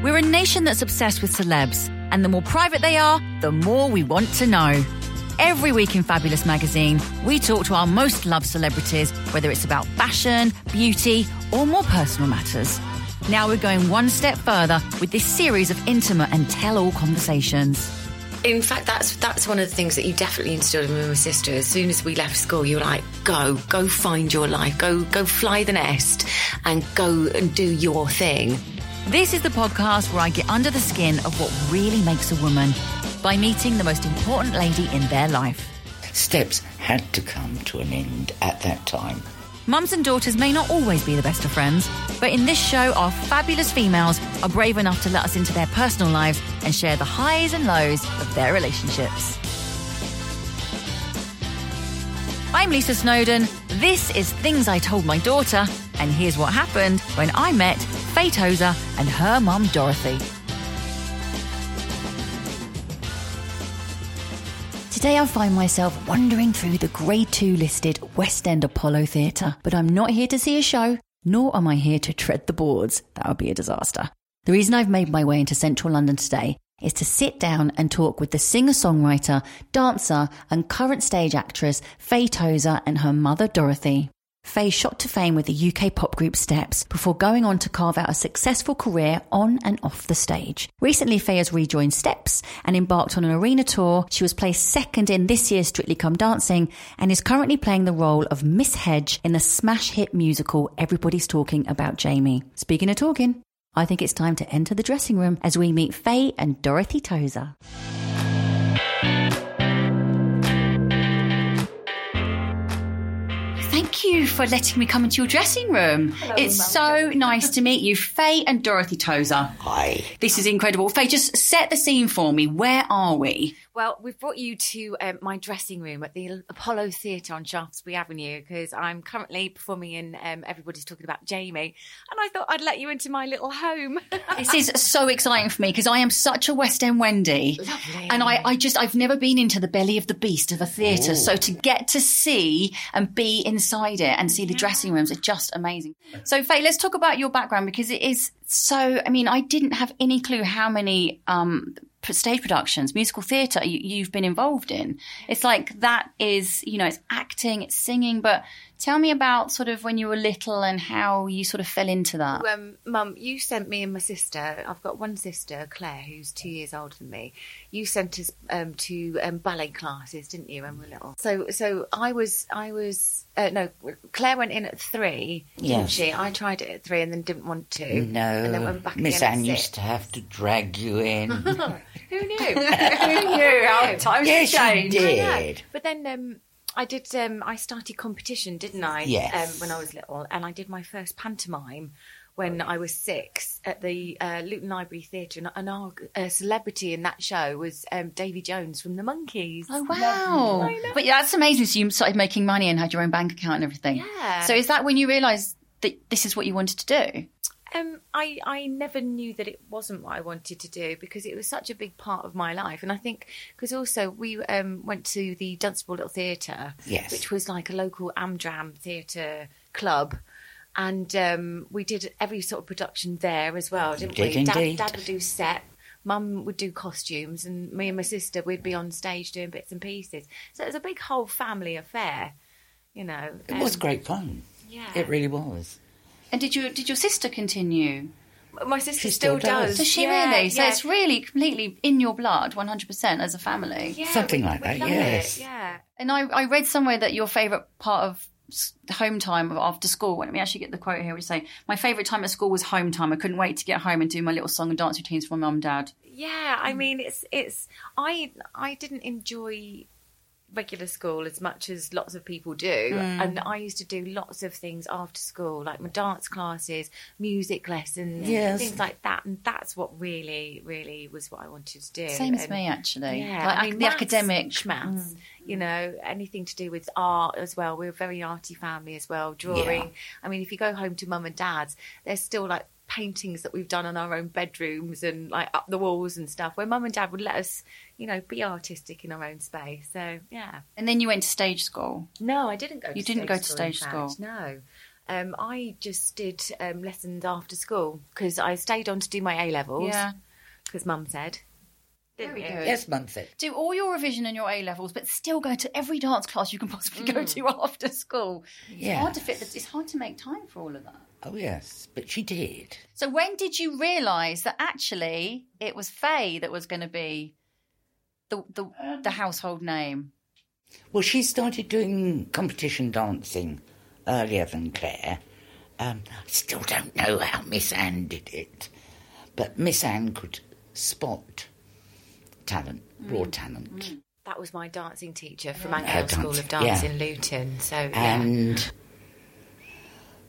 We're a nation that's obsessed with celebs, and the more private they are, the more we want to know. Every week in Fabulous Magazine, we talk to our most loved celebrities, whether it's about fashion, beauty, or more personal matters. Now we're going one step further with this series of intimate and tell-all conversations. In fact, that's one of the things that you definitely instilled in me and my sister. As soon as we left school, you were like, go find your life, go fly the nest, and go and do your thing. This is the podcast where I get under the skin of what really makes a woman by meeting the most important lady in their life. Steps had to come to an end at that time. Mums and daughters may not always be the best of friends, but in this show, our fabulous females are brave enough to let us into their personal lives and share the highs and lows of their relationships. I'm Lisa Snowden. This is Things I Told My Daughter, and here's what happened when I met Faye Tozer and her mum, Dorothy. Today I find myself wandering through the Grade 2 listed West End Apollo Theatre, but I'm not here to see a show, nor am I here to tread the boards. That would be a disaster. The reason I've made my way into central London today is to sit down and talk with the singer-songwriter, dancer and current stage actress Faye Tozer and her mother Dorothy. Faye shot to fame with the UK pop group Steps before going on to carve out a successful career on and off the stage. Recently, Faye has rejoined Steps and embarked on an arena tour. She was placed second in this year's Strictly Come Dancing and is currently playing the role of Miss Hedge in the smash hit musical Everybody's Talking About Jamie. Speaking of talking, I think it's time to enter the dressing room as we meet Faye and Dorothy Tozer. Thank you for letting me come into your dressing room. Hello, it's Mum. So nice to meet you, Faye and Dorothy Tozer. Hi. This is incredible. Faye, just set the scene for me. Where are we? Well, we've brought you to my dressing room at the Apollo Theatre on Shaftesbury Avenue because I'm currently performing in Everybody's Talking About Jamie, and I thought I'd let you into my little home. This is so exciting for me because I am such a West End Wendy. Lovely. And I've never been into the belly of the beast of a theatre, so to get to see and be inside it and see the dressing rooms are just amazing. So, Faye, let's talk about your background because it is so... I mean, I didn't have any clue how many... stage productions, musical theatre you've been involved in. It's like that is, you know, it's acting, it's singing, but tell me about sort of when you were little and how you sort of fell into that. Mum, you sent me and my sister, I've got one sister, Claire, who's 2 years older than me. You sent us to ballet classes, didn't you, when we were little? So Claire went in at three, didn't she? I tried it at three and then didn't want to. No, and then went back Miss Anne used to have to drag you in. Who knew? Who knew how times changed? Yes, she did. But then I did. I started competition, didn't I? Yes. When I was little, and I did my first pantomime when I was six at the Luton Library Theatre, and our celebrity in that show was Davy Jones from The Monkees. Oh, wow. But yeah, that's amazing. So you started making money and had your own bank account and everything. Yeah. So is that when you realised that this is what you wanted to do? I never knew that it wasn't what I wanted to do because it was such a big part of my life. And I think because also we went to the Dunstable Little Theatre, which was like a local Amdram theatre club. And we did every sort of production there as well, didn't we? Dad would do set, Mum would do costumes, and me and my sister, we'd be on stage doing bits and pieces. So it was a big whole family affair, you know. It was great fun. Yeah. It really was. And did your sister continue? My sister still does. Does she really? So it's really completely in your blood, 100% as a family. Yeah, Something like that, yes. Yeah. And I read somewhere that your favourite part of home time after school, let me actually get the quote here, which say, my favourite time at school was home time. I couldn't wait to get home and do my little song and dance routines for my mum and dad. Yeah, I mean, I didn't enjoy regular school as much as lots of people do, and I used to do lots of things after school, like my dance classes, music lessons, things like that, and that's what really was what I wanted to do. Same as me, actually. Like, I mean, the academic maths, you know, anything to do with art as well. We're a very arty family as well, drawing. I mean, if you go home to mum and dad's, they're still like paintings that we've done on our own bedrooms and like up the walls and stuff, where mum and dad would let us, you know, be artistic in our own space. So and then you went to stage school? No, I didn't go to stage school. No, I just did lessons after school because I stayed on to do my A-levels because mum said. Yes, mum said. Do all your revision and your A-levels, but still go to every dance class you can possibly go to after school. Yeah. It's hard to fit. It's hard to make time for all of that. Oh, yes, but she did. So when did you realise that actually it was Faye that was going to be the household name? Well, she started doing competition dancing earlier than Claire. I still don't know how Miss Anne did it, but Miss Anne could spot talent, raw talent. That was my dancing teacher from Anglican School of Dance in Luton. So and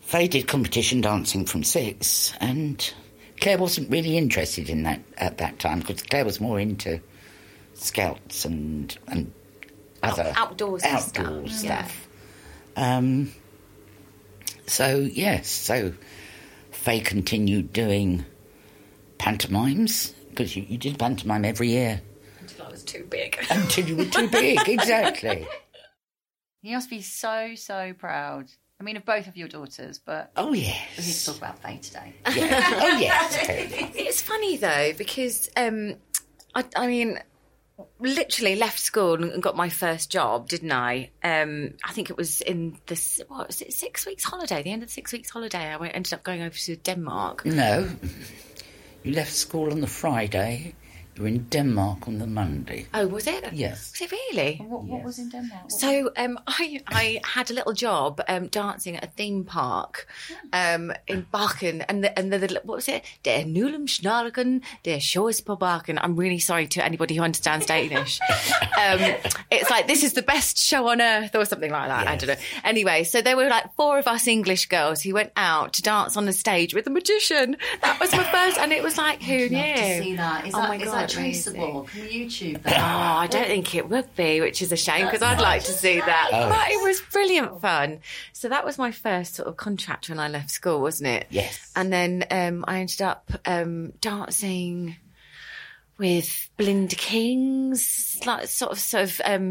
Faye did competition dancing from 6, and Claire wasn't really interested in that at that time because Claire was more into scouts and other outdoor stuff. Yeah. So Faye continued doing pantomimes because you did pantomime every year. I was too big. Until you were too big, exactly. You must be so proud. I mean, of both of your daughters, but... Oh, yes. We need to talk about Faye today. Yeah. Oh, yes. It's funny, though, because, I mean, literally left school and got my first job, didn't I? I think it was in the... What was it? 6 weeks holiday. The end of the 6 weeks holiday, I ended up going over to Denmark. No. You left school on the Friday... Were in Denmark on the Monday. Oh, was it? Yes. Was it really? What was in Denmark? So I had a little job dancing at a theme park in Barken, and the what was it? Der Nulumschnarken, der Shows på Barken. I'm really sorry to anybody who understands Danish. It's like, this is the best show on earth or something like that. Yes. I don't know. Anyway, so there were like 4 of us English girls who went out to dance on the stage with a magician. That was my first, and it was like, who knew? I'd love to see that. Is that traceable? Can you YouTube that? Oh, I don't think it would be, which is a shame because I'd like to see that. Oh. But it was brilliant fun. So that was my first sort of contract when I left school, wasn't it? Yes. And then I ended up dancing with Blind Kings, like sort of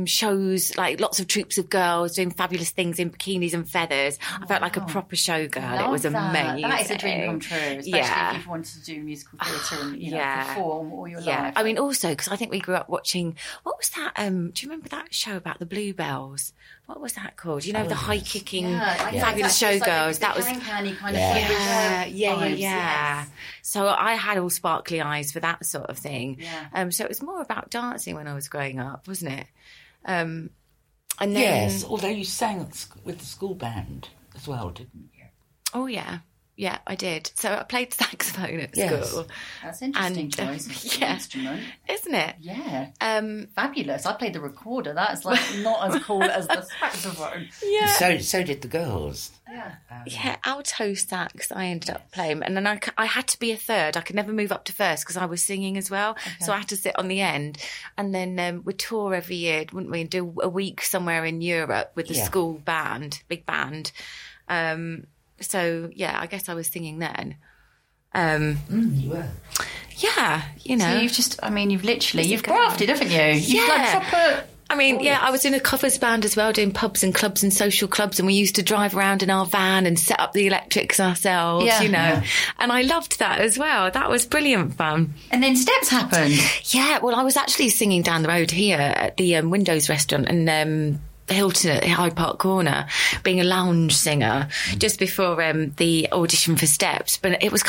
shows, like lots of troops of girls doing fabulous things in bikinis and feathers. I felt like a proper showgirl. It was amazing. That is a dream come true, especially if you've wanted to do musical theatre and you know, perform all your life. I mean, also because I think we grew up watching. What was that? Do you remember that show about the Bluebells? What was that called? You know, the high-kicking fabulous showgirls. That was candy kind of vibes, yes. So I had all sparkly eyes for that sort of thing. Yeah. So it was more about dancing when I was growing up, wasn't it? And then, yes, although you sang with the school band as well, didn't you? Oh, yeah. Yeah, I did. So I played saxophone at school. That's interesting choice. Instrument. Isn't it? Yeah. Fabulous. I played the recorder. That's like not as cool as the saxophone. Yeah. So did the girls. Yeah. Alto sax I ended up playing. And then I had to be a third. I could never move up to first because I was singing as well. Okay. So I had to sit on the end. And then we'd tour every year, wouldn't we, and do a week somewhere in Europe with the school band, big band. So, I guess I was singing then. You were. Yeah, you know. So you've just, I mean, you've grafted, haven't you? You've like proper... I mean, I was in a covers band as well, doing pubs and clubs and social clubs, and we used to drive around in our van and set up the electrics ourselves, you know. Yeah. And I loved that as well. That was brilliant fun. And then Steps happened. Yeah, well, I was actually singing down the road here at the Windows restaurant and... Hilton at Hyde Park Corner, being a lounge singer just before the audition for Steps. But it was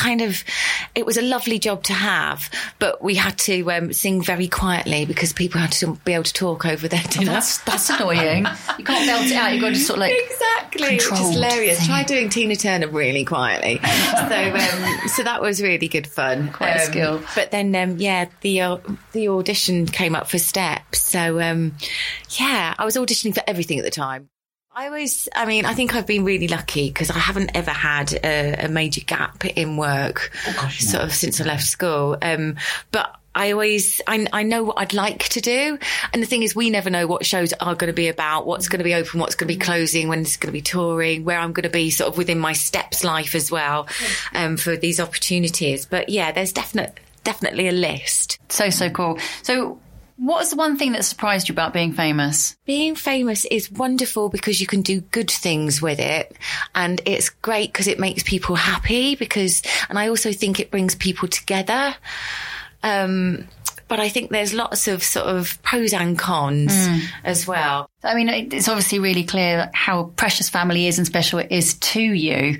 it was a lovely job to have, but we had to sing very quietly because people had to be able to talk over their dinner. That's annoying. You can't belt it out. You've got to sort of like Exactly, which is hilarious. Try doing Tina Turner really quietly. So that was really good fun. Quite a skill. But then, the audition came up for Steps. So, I was auditioning for everything at the time. I think I've been really lucky because I haven't ever had a major gap in work since I left school. But I know what I'd like to do. And the thing is, we never know what shows are going to be about, what's going to be open, what's going to be closing, when it's going to be touring, where I'm going to be sort of within my Steps life as well, for these opportunities. But yeah, there's definitely a list. So cool. So what was the one thing that surprised you about being famous? Being famous is wonderful because you can do good things with it. And it's great because it makes people happy and I also think it brings people together. But I think there's lots of sort of pros and cons as well. I mean, it's obviously really clear how precious family is and special it is to you.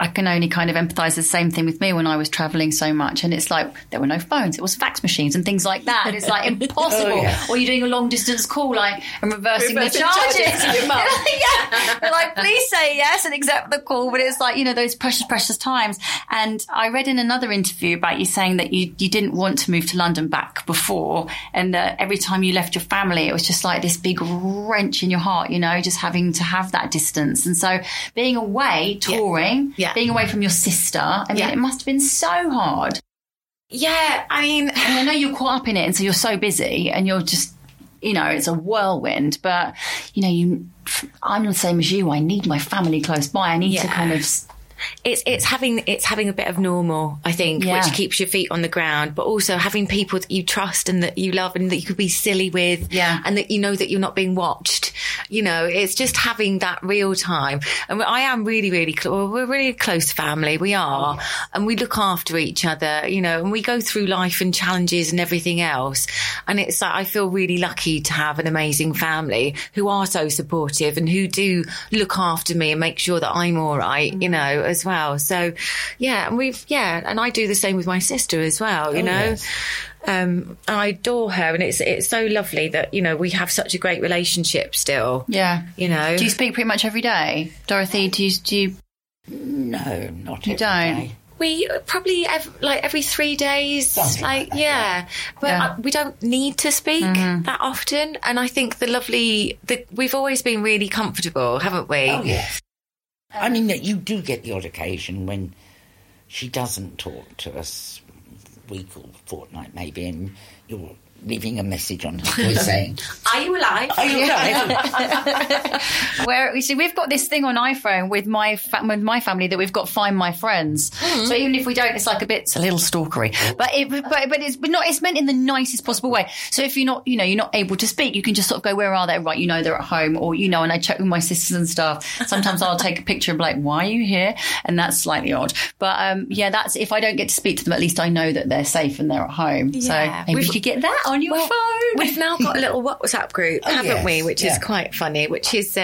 I can only kind of empathise. The same thing with me when I was travelling so much. And it's like there were no phones. It was fax machines and things like that. And it's like impossible. Or you're doing a long distance call and reversing the charges. Your mum. Yeah. They're like, please say yes and accept the call. But it's like, those precious, precious times. And I read in another interview about you saying that you didn't want to move to London back before. And that every time you left your family, it was just like this big wrench in your heart, just having to have that distance. And so being away, touring... Yeah. Being away from your sister, it must have been so hard. Yeah, I mean, I know you're caught up in it, and so you're so busy, and you're just, it's a whirlwind. But I'm the same as you. I need my family close by. I need to kind of. It's having a bit of normal, I think, which keeps your feet on the ground, but also having people that you trust and that you love and that you could be silly with, and that you know that you're not being watched. It's just having that real time. And I am really, really close. We're really a close family. We are, and we look after each other. And we go through life and challenges and everything else. And it's like I feel really lucky to have an amazing family who are so supportive and who do look after me and make sure that I'm all right. As well. So and I do the same with my sister as well, yes. I adore her, and it's so lovely that we have such a great relationship still. Do you speak pretty much every day, Dorothy? Do you No, not you every don't day. We probably every 3 days, something like yeah. But we don't need to speak that often, and I think we've always been really comfortable, haven't we? Oh yes. I mean, you do get the odd occasion when she doesn't talk to us week or fortnight maybe, and you're leaving a message on her saying, are you alive? Are you alive? Where, you see, we've got this thing on iPhone with my family that we've got Find My Friends. Mm-hmm. So even if we don't, it's like it's a little stalkery. But it's meant in the nicest possible way. So if you're not, you're not able to speak, you can just sort of go, where are they? Right, they're at home, or, and I check with my sisters and stuff. Sometimes I'll take a picture and be like, why are you here? And that's slightly odd. But that's, if I don't get to speak to them, at least I know that they're safe and they're at home. Yeah. So maybe we could get that on your phone. We've now got a little WhatsApp group, haven't we? Which is quite funny, which is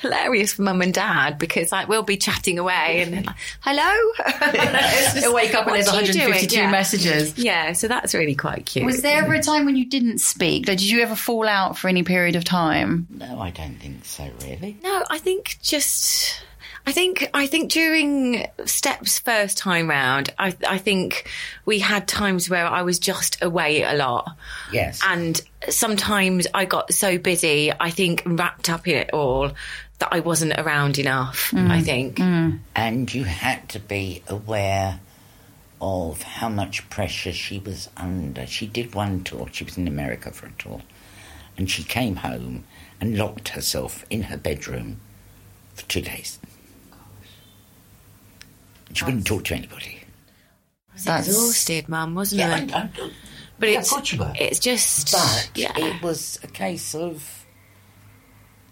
hilarious for mum and dad, because we'll be chatting away and they're like, hello. They'll wake up and there's 152 messages. Yeah, so that's really quite cute. Was there ever a time when you didn't speak? Did you ever fall out for any period of time? No, I don't think so, really. No, I think during Steps' first time round, I think we had times where I was just away a lot. Yes. And sometimes I got so busy, I think, wrapped up in it all, that I wasn't around enough, I think. Mm. And you had to be aware of how much pressure she was under. She did one tour. She was in America for a tour. And she came home and locked herself in her bedroom for 2 days. She wouldn't talk to anybody. I was exhausted, Mum, wasn't it? I but it's, I thought you were. It's just... But it was a case of...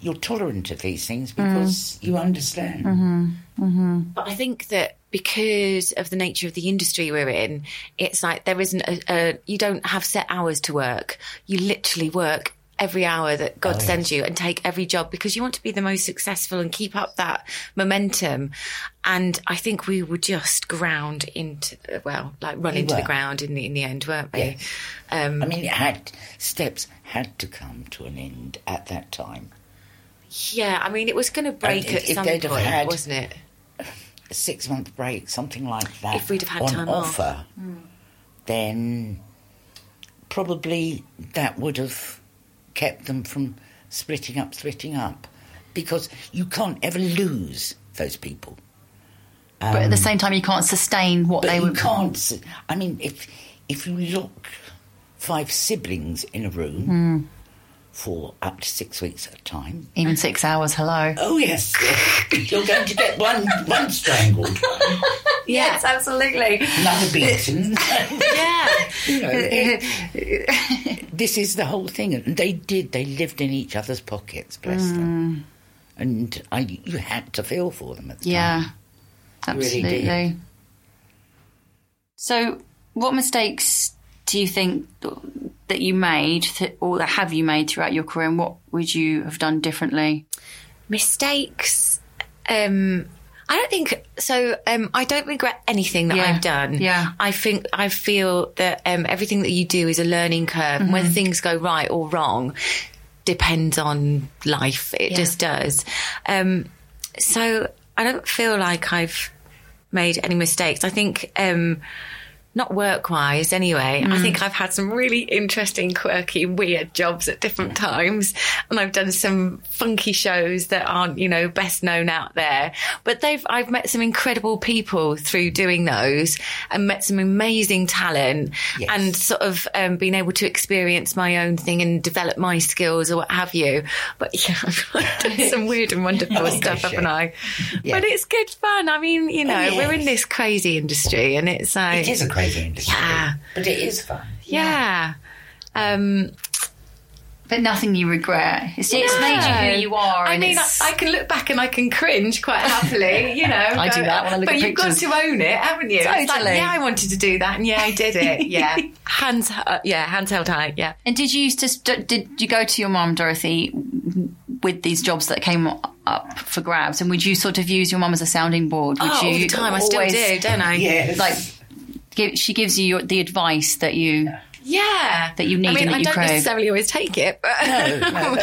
You're tolerant of these things because you understand. Mm-hmm. Mm-hmm. But I think that because of the nature of the industry we're in, it's like there isn't you don't have set hours to work. You literally work every hour that God sends you and take every job because you want to be the most successful and keep up that momentum. And I think we were just ground into, run into the ground in the end, weren't we? Yes. Steps had to come to an end at that time. Yeah, I mean, it was going to break at some point, wasn't it? A 6-month break, something like that. If we'd have had time off. On offer, then probably that would have kept them from splitting up. Because you can't ever lose those people. But at the same time, you can't sustain what they would want. I mean, if you lock 5 siblings in a room for up to 6 weeks at a time... Even 6 hours, hello. Oh, yes. You're going to get one strangled. Yes, absolutely. Another beaten. Yeah. You know, this is the whole thing. And they lived in each other's pockets, bless them. And you had to feel for them at the time. Yeah, absolutely. You really did. So what mistakes do you think that you made or that have you made throughout your career, and what would you have done differently? Mistakes? I don't think so. I don't regret anything that I've done. Yeah. I feel that everything that you do is a learning curve. Mm-hmm. Whether things go right or wrong depends on life. It just does. So I don't feel like I've made any mistakes. I think... not work-wise, anyway. I think I've had some really interesting, quirky, weird jobs at different times, and I've done some funky shows that aren't, best known out there. But I've met some incredible people through doing those, and met some amazing talent, and sort of been able to experience my own thing and develop my skills or what have you. But I've done some weird and wonderful stuff, haven't I? Yeah. But it's good fun. I mean, we're in this crazy industry, and it's like it is a crazy. Yeah, but it is fun. Yeah, but nothing you regret. It's made you who you are. I mean, I can look back and I can cringe quite happily. I do that when I look at pictures. But you've got to own it, haven't you? Totally. It's like, I wanted to do that, and I did it. Yeah, hands held high. Yeah. And did you go to your mum, Dorothy, with these jobs that came up for grabs? And would you sort of use your mum as a sounding board? All the time. I still do, don't I? Yes. She gives you the advice that you need. I mean, and I don't necessarily always take it, but no,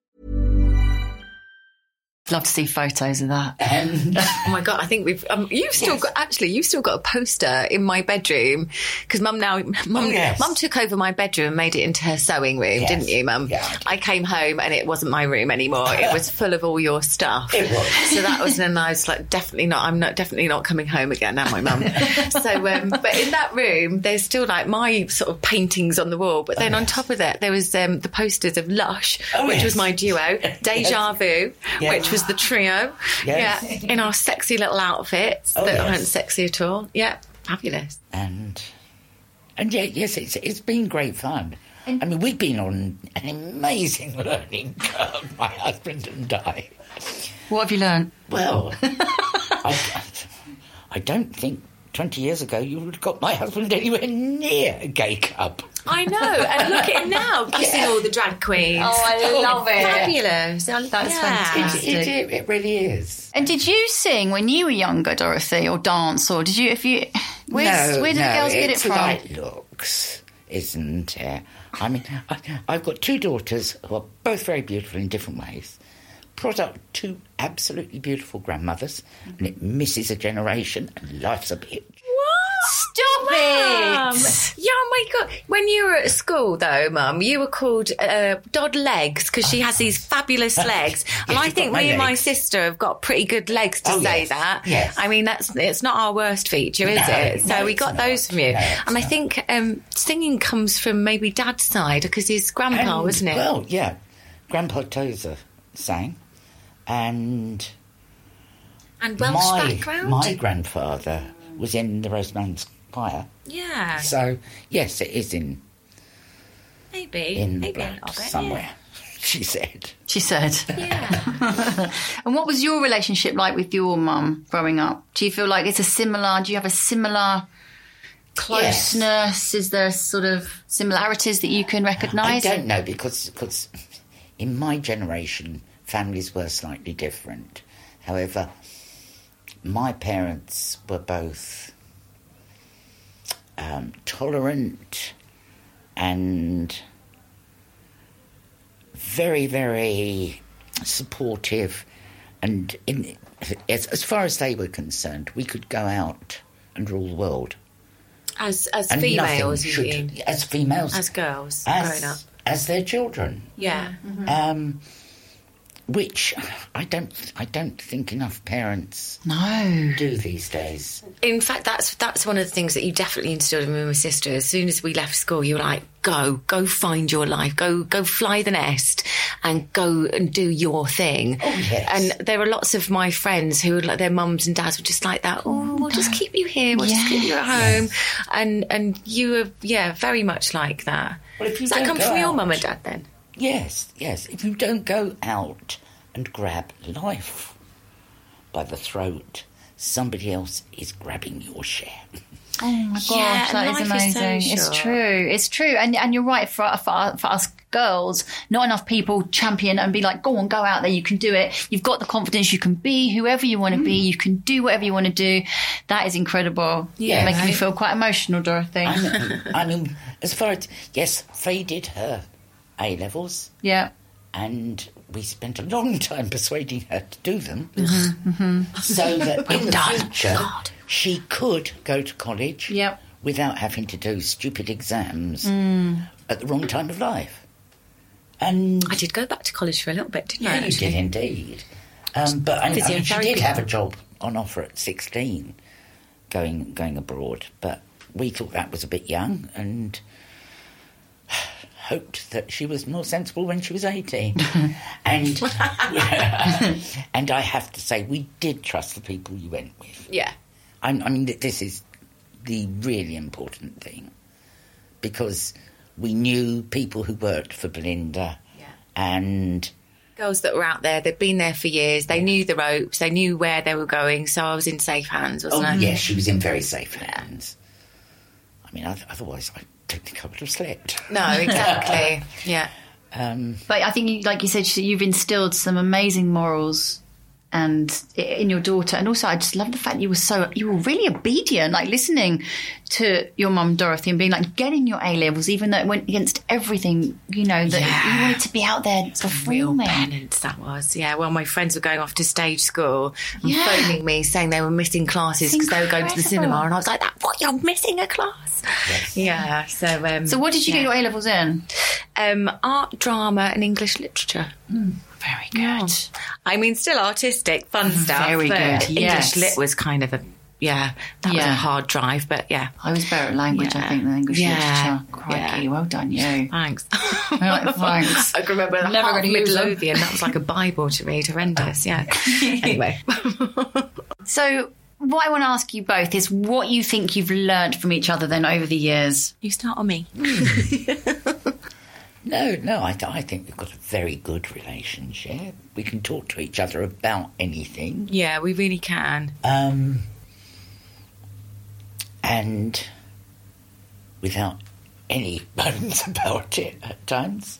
Love to see photos of that. Oh my God, I think we've. You've still got a poster in my bedroom because Mum took over my bedroom and made it into her sewing room, didn't you, Mum? Yeah, I came home and it wasn't my room anymore. It was full of all your stuff. It was. So that was, and I was like, definitely not. I'm not. Definitely not coming home again. Am I, Mum? But in that room, there's still like my sort of paintings on the wall. But then on top of that, there was the posters of Lush, which was my duo, Deja Vu, which which was the trio. Yes. Yeah, in our sexy little outfits that aren't sexy at all. Yeah, fabulous. And yeah, yes, it's been great fun. I mean, we've been on an amazing learning curve, my husband and I. What have you learned? Well, I don't think 20 years ago you would have got my husband anywhere near a gay club. I know, and look at him now, kissing all the drag queens. Oh, I love it. Fabulous. That's fantastic. It really is. And did you sing when you were younger, Dorothy, or dance, or did you... Where did the girls get it from? It's like looks, isn't it? I mean, I've got two daughters who are both very beautiful in different ways. Brought up two absolutely beautiful grandmothers, and it misses a generation, and life's a bitch. What? Stop it! Yeah, oh my God. When you were at school, though, Mum, you were called Dodd Legs because she has these fabulous legs, and I think me and my sister have got pretty good legs to say that. Yes. I mean, it's not our worst feature, is it? So we got those from you, and I think singing comes from maybe Dad's side because his grandpa, wasn't it? Well, yeah, Grandpa Tozer sang. And Welsh background. My grandfather was in the Rosemonds Choir. Yeah. So yes, it is in. Maybe blood somewhere. Yeah. She said. Yeah. And what was your relationship like with your mum growing up? Do you feel like it's a similar? Do you have a similar closeness? Yes. Is there sort of similarities that you can recognise? I don't know because in my generation, families were slightly different. However, my parents were both tolerant and very, very supportive. And as far as they were concerned, we could go out and rule the world as girls growing up, as their children. Yeah. Mm-hmm. Which I don't think enough parents do these days. In fact, that's one of the things that you definitely instilled in me and my sister. As soon as we left school, you were like, go find your life, go fly the nest and go and do your thing. Oh, yes. And there were lots of my friends who were like, their mums and dads were just like that, we'll just keep you here, we'll just keep you at home. Yes. And you were, very much like that. Well, does that come from your mum and dad then? Yes. If you don't go out and grab life by the throat, somebody else is grabbing your share. Oh, my gosh, that is amazing. It's true. And you're right, for us girls, not enough people champion and be like, go out there, you can do it. You've got the confidence, you can be whoever you want to be, you can do whatever you want to do. That is incredible. Yeah. Making me feel quite emotional, Dorothy. I mean, as far as, yes, Faye did her A-levels. Yeah. And we spent a long time persuading her to do them so that in the future she could go to college without having to do stupid exams at the wrong time of life. And I did go back to college for a little bit, didn't I? You did indeed. But I mean, she did have a job on offer at 16 going abroad, but we thought that was a bit young and hoped that she was more sensible when she was 18. And I have to say, we did trust the people you went with. Yeah. I mean, this is the really important thing, because we knew people who worked for Belinda and... girls that were out there, they'd been there for years, they knew the ropes, they knew where they were going, so I was in safe hands, wasn't I? Oh, yeah, she was in very safe hands. I mean, otherwise... I don't think I would have slept. No, exactly. Yeah. But I think, like you said, you've instilled some amazing morals and in your daughter. And also, I just love the fact that you were really obedient, like listening to your mum, Dorothy, and being like, getting your A-levels, even though it went against everything, you know, that you wanted to be out there performing. Real penance, that was. Yeah, well, my friends were going off to stage school and phoning me saying they were missing classes because they were going to the cinema. And I was like, what, you're missing a class? Yes. Yeah, so what did you get your A-levels in? Art, drama and English literature. Very good. I mean, still artistic, fun stuff. Very good, English lit was kind of a yeah, that was a hard drive, but yeah. I was better at language, I think, than English literature. Crikey, well done, you. Thanks. Thanks. I can remember Half Midlothian, that was like a Bible to read, horrendous, Anyway. So what I want to ask you both is what you think you've learnt from each other then over the years. You start on me. I think we've got a very good relationship. We can talk to each other about anything. Yeah, we really can. And without any bones about it at times.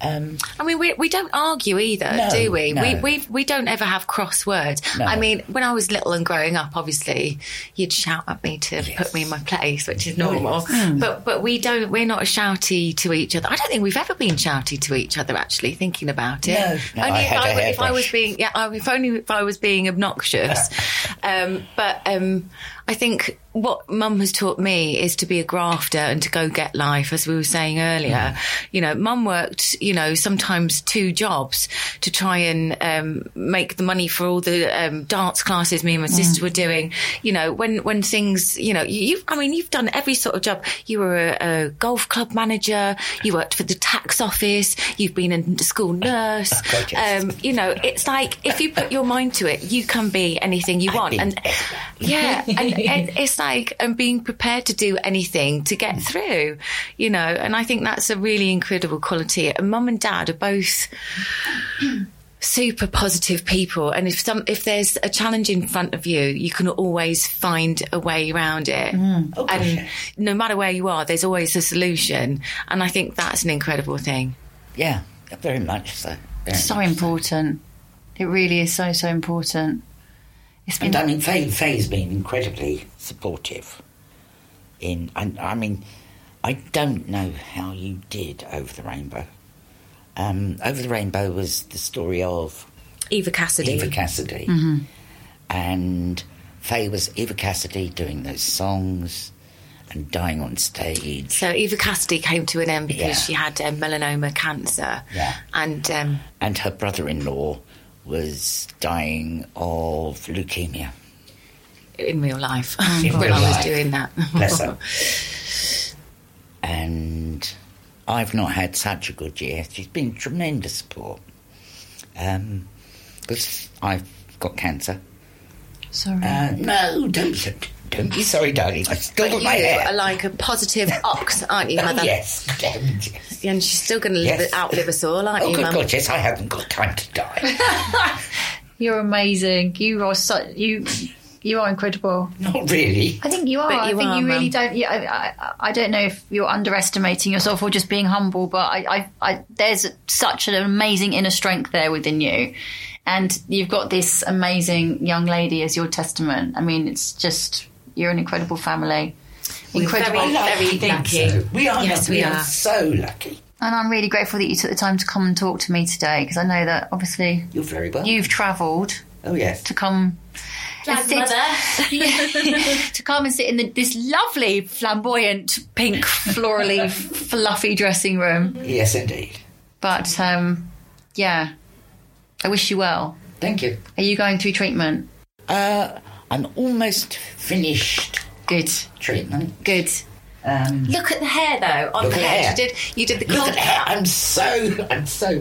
I mean, we don't argue either, do we? No. We don't ever have cross words. No. I mean, when I was little and growing up, obviously, you'd shout at me to put me in my place, which is normal. Yes. But we don't. We're not shouty to each other. I don't think we've ever been shouty to each other. Actually, thinking about it, no. Only if I was being obnoxious. But I think what Mum has taught me is to be a grafter and to go get life, as we were saying earlier. You know, Mum worked, sometimes two jobs to try and make the money for all the dance classes me and my sister were doing. You know, when things, you've done every sort of job. You were a golf club manager. You worked for the tax office. You've been a school nurse. It's like if you put your mind to it, you can be anything you want. It's like I'm being prepared to do anything to get through, and I think that's a really incredible quality. And Mum and Dad are both super positive people, and if there's a challenge in front of you, you can always find a way around it. And no matter where you are, there's always a solution, and I think that's an incredible thing. Yeah, very much so. Important. It really is so important. And I mean, Faye's been incredibly supportive. I don't know how you did Over the Rainbow. Over the Rainbow was the story of Eva Cassidy, and Faye was Eva Cassidy doing those songs and dying on stage. So Eva Cassidy came to an end because she had melanoma cancer, and her brother-in-law was dying of leukemia. In real life. I was doing that. Bless her. And I've not had such a good year. She's been tremendous support. Because I've got cancer. Sorry. No, don't be sorry, darling. I still got my hair. Are like a positive ox, aren't you, Mother? Yes. And she's still going to outlive us all, aren't you, Mum? Oh, God, yes, I haven't got time to die. You're amazing. You are incredible. Not really. I think you are. I think you really don't. I don't know if you're underestimating yourself or just being humble, but I there's such an amazing inner strength there within you. And you've got this amazing young lady as your testament. I mean, it's just, you're an incredible family. Incredible. We're very, very lucky. We are. Yes, we are so lucky. And I'm really grateful that you took the time to come and talk to me today, because I know that obviously you're very well. You've travelled. Oh yes. To come. To come and sit in this lovely, flamboyant, pink, florally, fluffy dressing room. Yes, indeed. But, I wish you well. Thank you. Are you going through treatment? I'm almost finished. Good. Treatment. Good. Look at the hair, though. On the hair. You did the cold cap. I'm so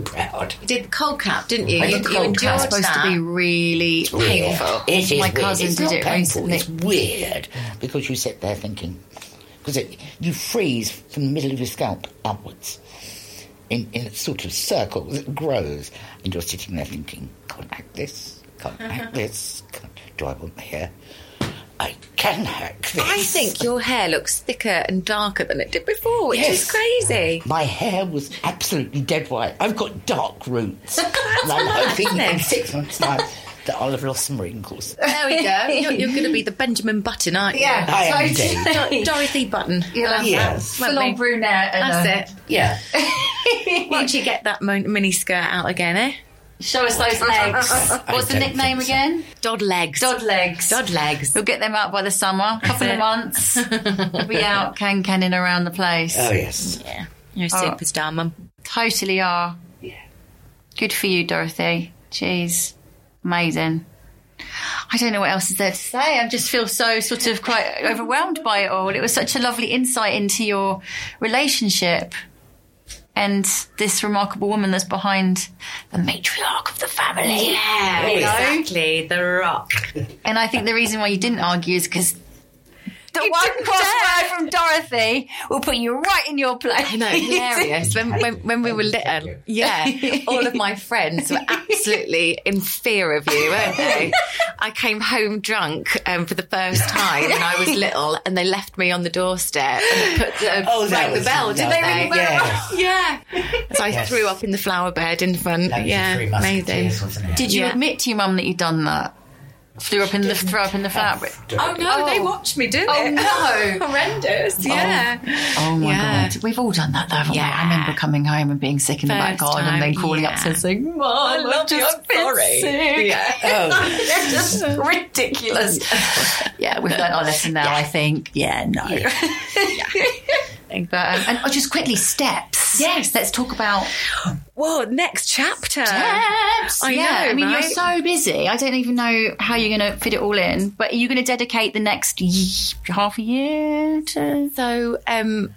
proud. You did the cold cap, didn't you? You endured that. It's supposed to be really painful. It is. My cousin did it recently. It's weird because you sit there thinking, because you freeze from the middle of your scalp upwards in a sort of circle that grows, and you're sitting there thinking, can't hack this, can't hack this. Do I want my hair? I can hack this. I think your hair looks thicker and darker than it did before, which is crazy. My hair was absolutely dead white. I've got dark roots. And I'm hoping in 6 months' time that I'll have lost some wrinkles. There we go. You're going to be the Benjamin Button, aren't you? Yeah, I am indeed. Dorothy Button. Yes. Full on brunette. That's it. Yeah. Once you get that mini skirt out again, eh? Show us those legs. What's the nickname again? Dod legs. We'll get them out by the summer. Couple of months. We'll be out canning around the place. Oh, yes. Yeah. You're a superstar, Mum. Totally are. Yeah. Good for you, Dorothy. Jeez. Amazing. I don't know what else is there to say. I just feel so sort of quite overwhelmed by it all. It was such a lovely insight into your relationship and this remarkable woman that's behind the matriarch of the family. Yeah, you know? Exactly, the rock. And I think the reason why you didn't argue is because the one crossword from Dorothy will put you right in your place. I know, hilarious. When we were little, yeah, all of my friends were absolutely in fear of you, weren't they? I came home drunk for the first time when I was little, and they left me on the doorstep and rang the bell. Did they ring the bell? Yeah. So I threw up in the flower bed in front. Yeah, amazing. Did you admit to your mum that you'd done that? Throw up in the fabric. Oh no, they watched me do it. Oh no, horrendous. Yeah. Oh my God, we've all done that though, haven't we? I remember coming home and being sick in the back garden and then calling up and saying, "Mom, I love you. I'm sorry." Sick. Yeah, it's just ridiculous. Yeah, we've learned our lesson now. Yeah. I think. Yeah, no. Yeah. Yeah. But, and just quickly, Steps. Yes, let's talk about... Whoa, next chapter. Steps. I know, I mean, right? You're so busy. I don't even know how you're going to fit it all in. But are you going to dedicate the next half a year to... So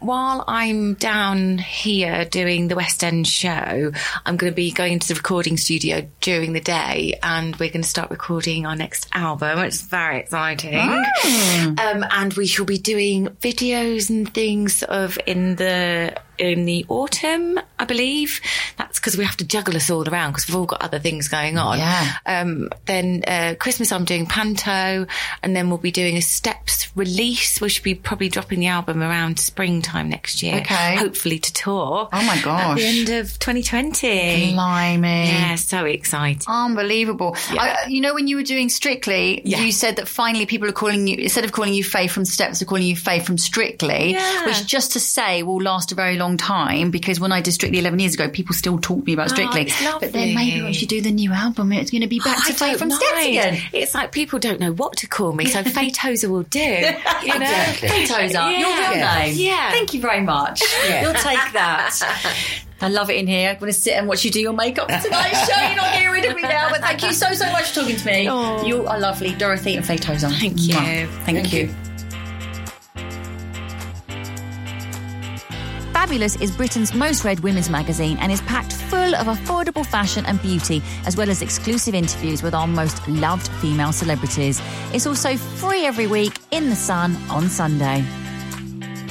while I'm down here doing the West End show, I'm going to be going into the recording studio during the day, and we're going to start recording our next album. It's very exciting. Mm. And we shall be doing videos and things in the autumn, I believe. That's because we have to juggle us all around because we've all got other things going on. Yeah. Then Christmas I'm doing Panto, and then we'll be doing a Steps release. We should be probably dropping the album around springtime next year. Okay. Hopefully to tour. Oh my gosh. At the end of 2020. Blimey. Yeah, so exciting. Unbelievable. Yeah. You know, when you were doing Strictly, you said that finally people are calling you, instead of calling you Faye from Steps, they're calling you Faye from Strictly, which just to say will last a very long time, because when I did Strictly 11 years ago, people still talk to me about Strictly. But then maybe once you do the new album, it's going to be back to Faye from Steps again. It's like people don't know what to call me, so Faye Tozer will do. You know? Exactly. Faye Tozer, your real name. Yeah. Thank you very much. Yeah. You'll take that. I love it in here. I'm going to sit and watch you do your makeup for tonight's show. You're not getting rid of me now, but thank you so, so much for talking to me. Aww. You are lovely, Dorothy and Faye Tozer. Thank you. Thank you. Fabulous is Britain's most read women's magazine and is packed full of affordable fashion and beauty, as well as exclusive interviews with our most loved female celebrities. It's also free every week in the sun on Sunday.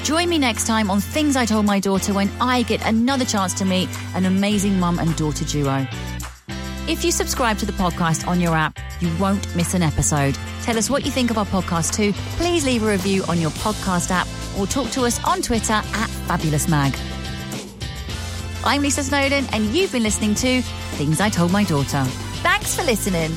Join me next time on Things I Told My Daughter when I get another chance to meet an amazing mum and daughter duo. If you subscribe to the podcast on your app, you won't miss an episode. Tell us what you think of our podcast too. Please leave a review on your podcast app or talk to us on Twitter at Fabulous Mag. I'm Lisa Snowden, and you've been listening to Things I Told My Daughter. Thanks for listening.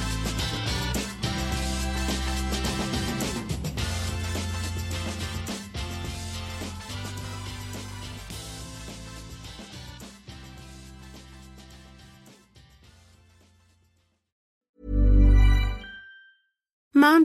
Mom